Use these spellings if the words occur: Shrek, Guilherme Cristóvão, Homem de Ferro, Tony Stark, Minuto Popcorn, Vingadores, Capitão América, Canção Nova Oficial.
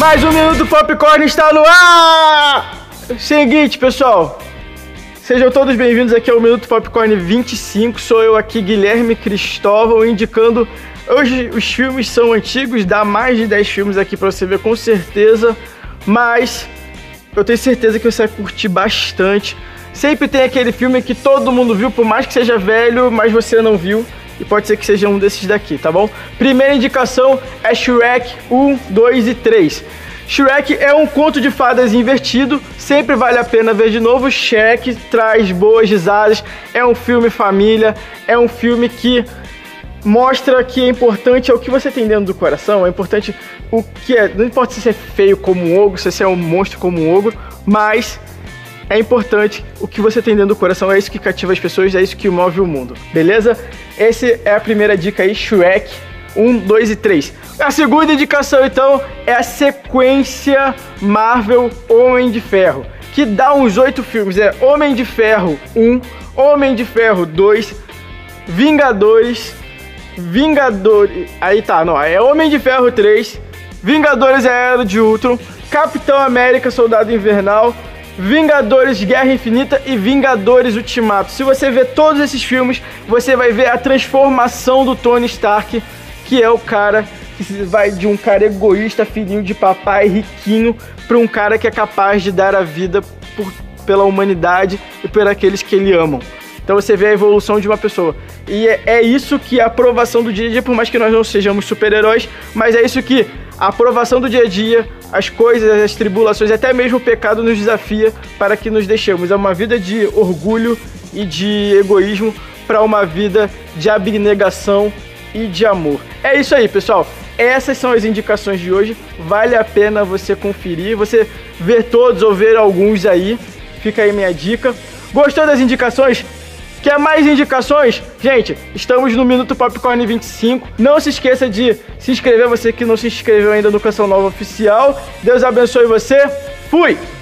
Mais um Minuto Popcorn está no ar! Seguinte, pessoal, sejam todos bem-vindos aqui ao Minuto Popcorn 25. Sou eu aqui, Guilherme Cristóvão, indicando... Hoje os filmes são antigos, dá mais de 10 filmes aqui pra você ver com certeza, mas eu tenho certeza que você vai curtir bastante. Sempre tem aquele filme que todo mundo viu, por mais que seja velho, mas você não viu. E pode ser que seja um desses daqui, tá bom? Primeira indicação é Shrek 1, 2 e 3. Shrek é um conto de fadas invertido, sempre vale a pena ver de novo. Shrek traz boas risadas, é um filme família, é um filme que mostra que é importante o que você tem dentro do coração, é importante o que é. Não importa se você é feio como um ogro, se você é um monstro como um ogro, mas... é importante o que você tem dentro do coração, é isso que cativa as pessoas, é isso que move o mundo, beleza? Essa é a primeira dica aí, Shrek 1, 2 e 3. A segunda indicação, então, é a sequência Marvel Homem de Ferro, que dá uns 8 filmes, é Homem de Ferro 1, Homem de Ferro 2, Vingadores... Aí tá, não, é Homem de Ferro 3, Vingadores é Era de Ultron, Capitão América, Soldado Invernal... Vingadores Guerra Infinita e Vingadores Ultimato. Se você ver todos esses filmes, você vai ver a transformação do Tony Stark, que é o cara que vai de um cara egoísta, filhinho de papai, riquinho, para um cara que é capaz de dar a vida pela humanidade e por aqueles que ele amam. Então você vê a evolução de uma pessoa. E é isso que a aprovação do dia a dia, por mais que nós não sejamos super-heróis, mas é isso que a aprovação do dia a dia, as coisas, as tribulações, até mesmo o pecado nos desafia para que nos deixemos. É uma vida de orgulho e de egoísmo para uma vida de abnegação e de amor. É isso aí, pessoal. Essas são as indicações de hoje. Vale a pena você conferir, você ver todos ou ver alguns aí. Fica aí minha dica. Gostou das indicações? Quer mais indicações? Gente, estamos no Minuto Popcorn 25. Não se esqueça de se inscrever, você que não se inscreveu ainda no Canção Nova Oficial. Deus abençoe você. Fui!